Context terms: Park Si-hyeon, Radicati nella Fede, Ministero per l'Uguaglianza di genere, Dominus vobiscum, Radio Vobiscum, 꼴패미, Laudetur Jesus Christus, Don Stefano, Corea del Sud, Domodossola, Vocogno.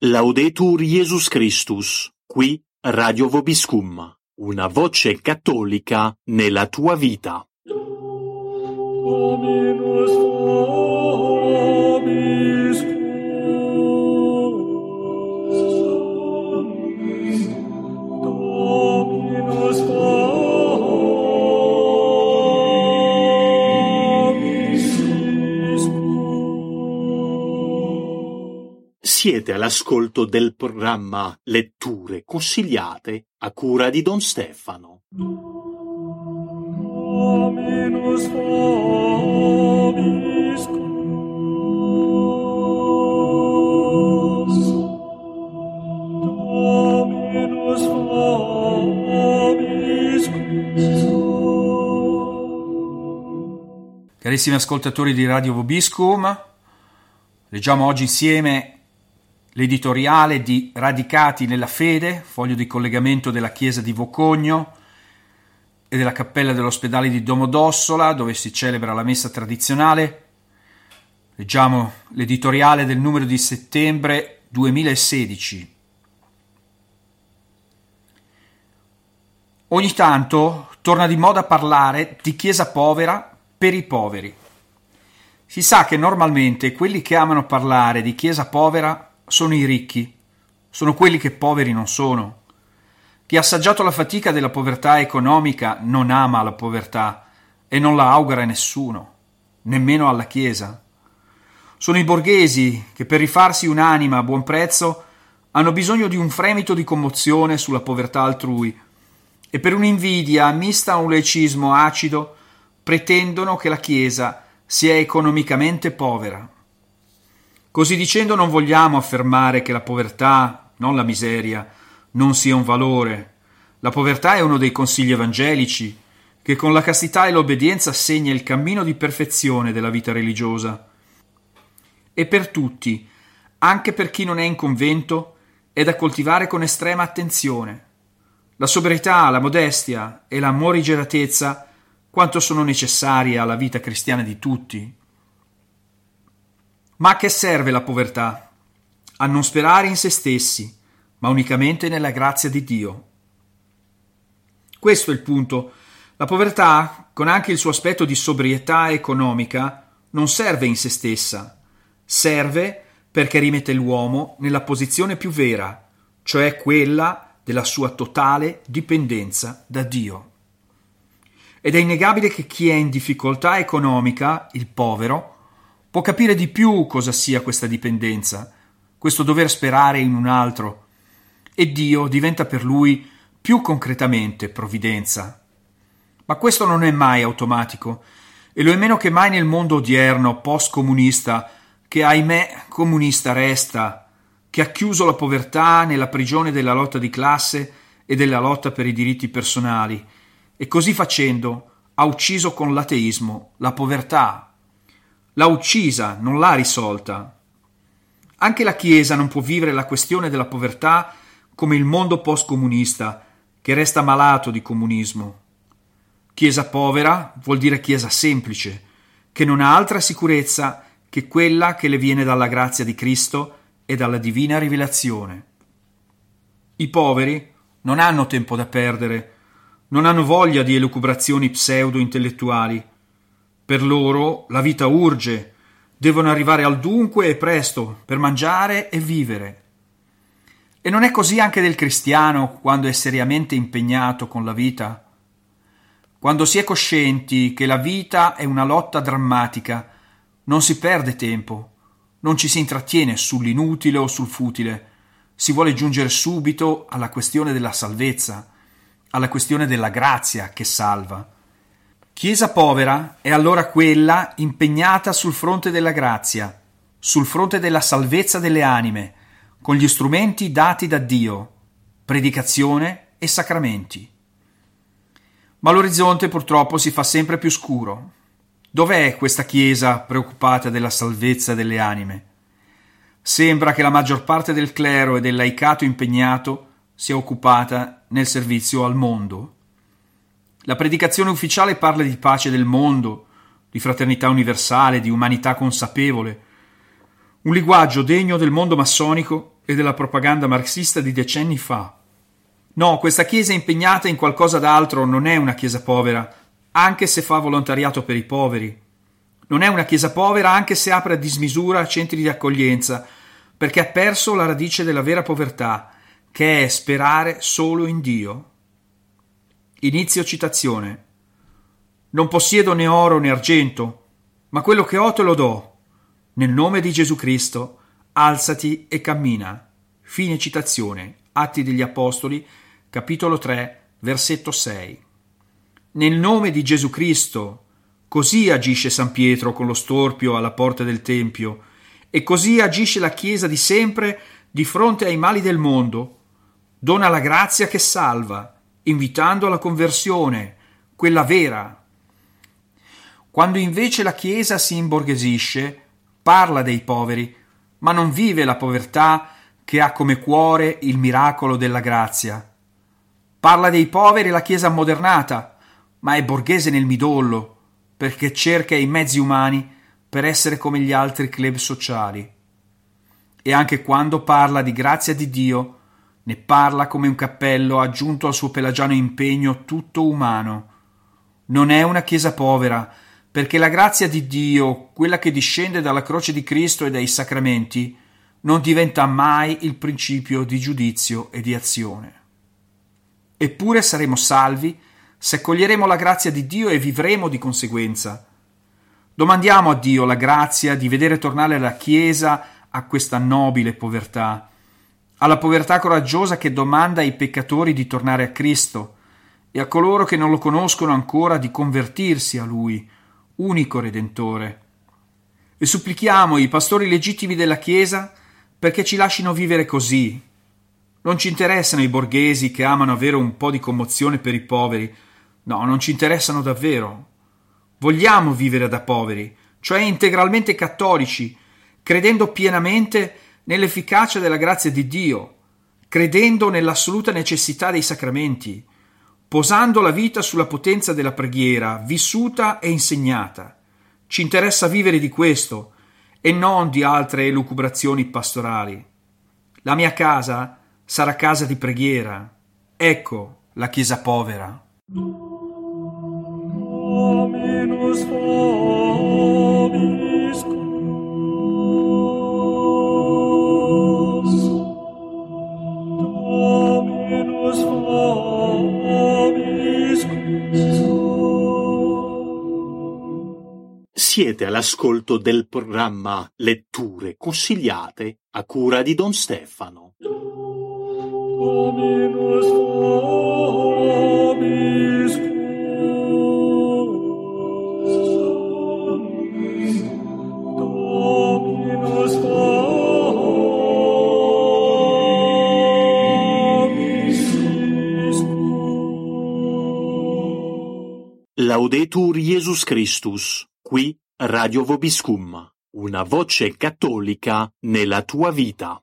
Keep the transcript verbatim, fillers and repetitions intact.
Laudetur Jesus Christus, qui Radio Vobiscum, una voce cattolica nella tua vita. Siete all'ascolto del programma Letture Consigliate a cura di Don Stefano. Carissimi ascoltatori di Radio Vobiscum, leggiamo oggi insieme l'editoriale di Radicati nella Fede, foglio di collegamento della chiesa di Vocogno e della cappella dell'ospedale di Domodossola, dove si celebra la messa tradizionale. Leggiamo l'editoriale del numero di settembre duemilasedici. Ogni tanto torna di moda parlare di chiesa povera per i poveri. Si sa che normalmente quelli che amano parlare di chiesa povera sono i ricchi, sono quelli che poveri non sono. Chi ha assaggiato la fatica della povertà economica non ama la povertà e non la augura a nessuno, nemmeno alla Chiesa. Sono i borghesi che per rifarsi un'anima a buon prezzo hanno bisogno di un fremito di commozione sulla povertà altrui e per un'invidia mista a un laicismo acido pretendono che la Chiesa sia economicamente povera. Così dicendo non vogliamo affermare che la povertà, non la miseria, non sia un valore. La povertà è uno dei consigli evangelici che con la castità e l'obbedienza segna il cammino di perfezione della vita religiosa. E per tutti, anche per chi non è in convento, è da coltivare con estrema attenzione. La sobrietà, la modestia e la morigeratezza quanto sono necessarie alla vita cristiana di tutti. Ma a che serve la povertà? A non sperare in se stessi, ma unicamente nella grazia di Dio. Questo è il punto. La povertà, con anche il suo aspetto di sobrietà economica, non serve in se stessa. Serve perché rimette l'uomo nella posizione più vera, cioè quella della sua totale dipendenza da Dio. Ed è innegabile che chi è in difficoltà economica, il povero, può capire di più cosa sia questa dipendenza, questo dover sperare in un altro, e Dio diventa per lui più concretamente provvidenza. Ma questo non è mai automatico, e lo è meno che mai nel mondo odierno, post-comunista, che ahimè comunista resta, che ha chiuso la povertà nella prigione della lotta di classe e della lotta per i diritti personali, e così facendo ha ucciso con l'ateismo la povertà. L'ha uccisa, non l'ha risolta. Anche la Chiesa non può vivere la questione della povertà come il mondo post-comunista, che resta malato di comunismo. Chiesa povera vuol dire Chiesa semplice, che non ha altra sicurezza che quella che le viene dalla grazia di Cristo e dalla divina rivelazione. I poveri non hanno tempo da perdere, non hanno voglia di elucubrazioni pseudo-intellettuali. Per loro la vita urge, devono arrivare al dunque e presto per mangiare e vivere. E non è così anche del cristiano quando è seriamente impegnato con la vita? Quando si è coscienti che la vita è una lotta drammatica, non si perde tempo, non ci si intrattiene sull'inutile o sul futile, si vuole giungere subito alla questione della salvezza, alla questione della grazia che salva. Chiesa povera è allora quella impegnata sul fronte della grazia, sul fronte della salvezza delle anime, con gli strumenti dati da Dio, predicazione e sacramenti. Ma l'orizzonte purtroppo si fa sempre più scuro. Dov'è questa Chiesa preoccupata della salvezza delle anime? Sembra che la maggior parte del clero e del laicato impegnato sia occupata nel servizio al mondo. La predicazione ufficiale parla di pace del mondo, di fraternità universale, di umanità consapevole. Un linguaggio degno del mondo massonico e della propaganda marxista di decenni fa. No, questa Chiesa impegnata in qualcosa d'altro non è una Chiesa povera, anche se fa volontariato per i poveri. Non è una Chiesa povera anche se apre a dismisura centri di accoglienza, perché ha perso la radice della vera povertà, che è sperare solo in Dio. Inizio citazione. Non possiedo né oro né argento, ma quello che ho te lo do. Nel nome di Gesù Cristo, alzati e cammina. Fine citazione. Atti degli Apostoli, capitolo tre, versetto sei. Nel nome di Gesù Cristo, così agisce San Pietro con lo storpio alla porta del Tempio, e così agisce la Chiesa di sempre di fronte ai mali del mondo. Dona la grazia che salva, invitando alla conversione, quella vera. Quando invece la Chiesa si imborghesisce, parla dei poveri, ma non vive la povertà che ha come cuore il miracolo della grazia. Parla dei poveri la Chiesa ammodernata, ma è borghese nel midollo, perché cerca i mezzi umani per essere come gli altri club sociali. E anche quando parla di grazia di Dio, ne parla come un cappello aggiunto al suo pelagiano impegno tutto umano. Non è una Chiesa povera, perché la grazia di Dio, quella che discende dalla croce di Cristo e dai sacramenti, non diventa mai il principio di giudizio e di azione. Eppure saremo salvi se accoglieremo la grazia di Dio e vivremo di conseguenza. Domandiamo a Dio la grazia di vedere tornare la Chiesa a questa nobile povertà, alla povertà coraggiosa che domanda ai peccatori di tornare a Cristo e a coloro che non lo conoscono ancora di convertirsi a Lui, unico Redentore. E supplichiamo i pastori legittimi della Chiesa perché ci lasciano vivere così. Non ci interessano i borghesi che amano avere un po' di commozione per i poveri. No, non ci interessano davvero. Vogliamo vivere da poveri, cioè integralmente cattolici, credendo pienamente nell'efficacia della grazia di Dio, credendo nell'assoluta necessità dei sacramenti, posando la vita sulla potenza della preghiera, vissuta e insegnata. Ci interessa vivere di questo e non di altre elucubrazioni pastorali. La mia casa sarà casa di preghiera. Ecco la Chiesa povera. Dominus vobiscum. Dominus vobiscum. Siete all'ascolto del programma Letture Consigliate a cura di Don Stefano. Dominus vobiscum. Dominus vobiscum. Laudetur Jesus Christus, qui Radio Vobiscum, una voce cattolica nella tua vita.